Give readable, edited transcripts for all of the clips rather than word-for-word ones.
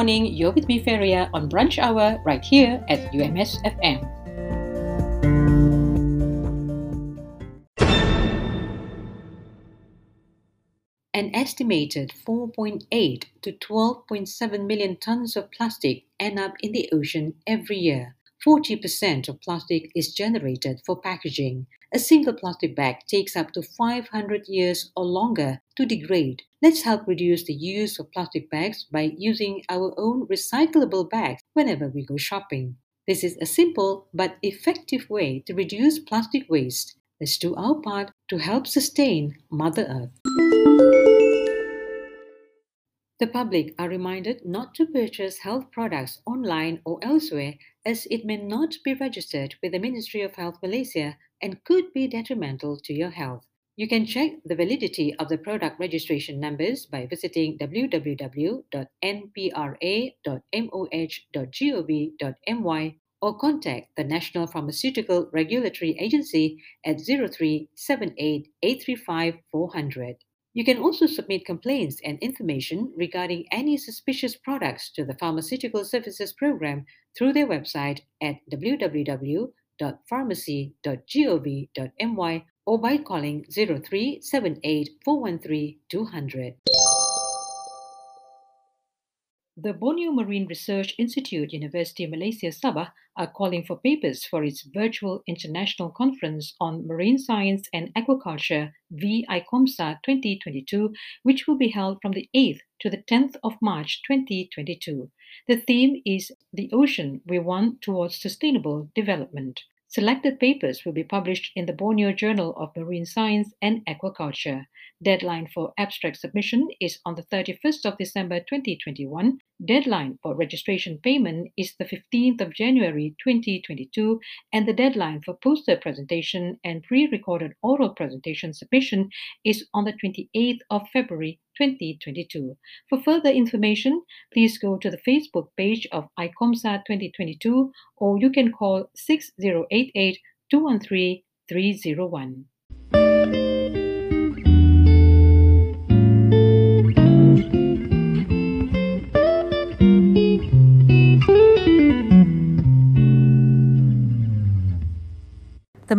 morning, you're with me, Feria, on Brunch Hour right here at UMS FM. An estimated 4.8 to 12.7 million tons of plastic end up in the ocean every year. 40% of plastic is generated for packaging. A single plastic bag takes up to 500 years or longer to degrade. Let's help reduce the use of plastic bags by using our own recyclable bags whenever we go shopping. This is a simple but effective way to reduce plastic waste. Let's do our part to help sustain Mother Earth. The public are reminded not to purchase health products online or elsewhere, as it may not be registered with the Ministry of Health Malaysia and could be detrimental to your health. You can check the validity of the product registration numbers by visiting www.npra.moh.gov.my or contact the National Pharmaceutical Regulatory Agency at 0378 835 400. You can also submit complaints and information regarding any suspicious products to the Pharmaceutical Services Program through their website at www.pharmacy.gov.my or by calling 0378 413 200. The Borneo Marine Research Institute, University of Malaysia Sabah, are calling for papers for its virtual international conference on marine science and aquaculture, VICOMSA 2022, which will be held from the 8th to the 10th of March 2022. The theme is The Ocean We Want Towards Sustainable Development. Selected papers will be published in the Borneo Journal of Marine Science and Aquaculture. Deadline for abstract submission is on the 31st of December 2021. Deadline for registration payment is the 15th of January 2022, and the deadline for poster presentation and pre-recorded oral presentation submission is on the 28th of February 2022. For further information, please go to the Facebook page of ICOMSA 2022, or you can call 6088 213 301. The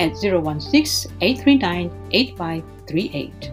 at 016-839-8538.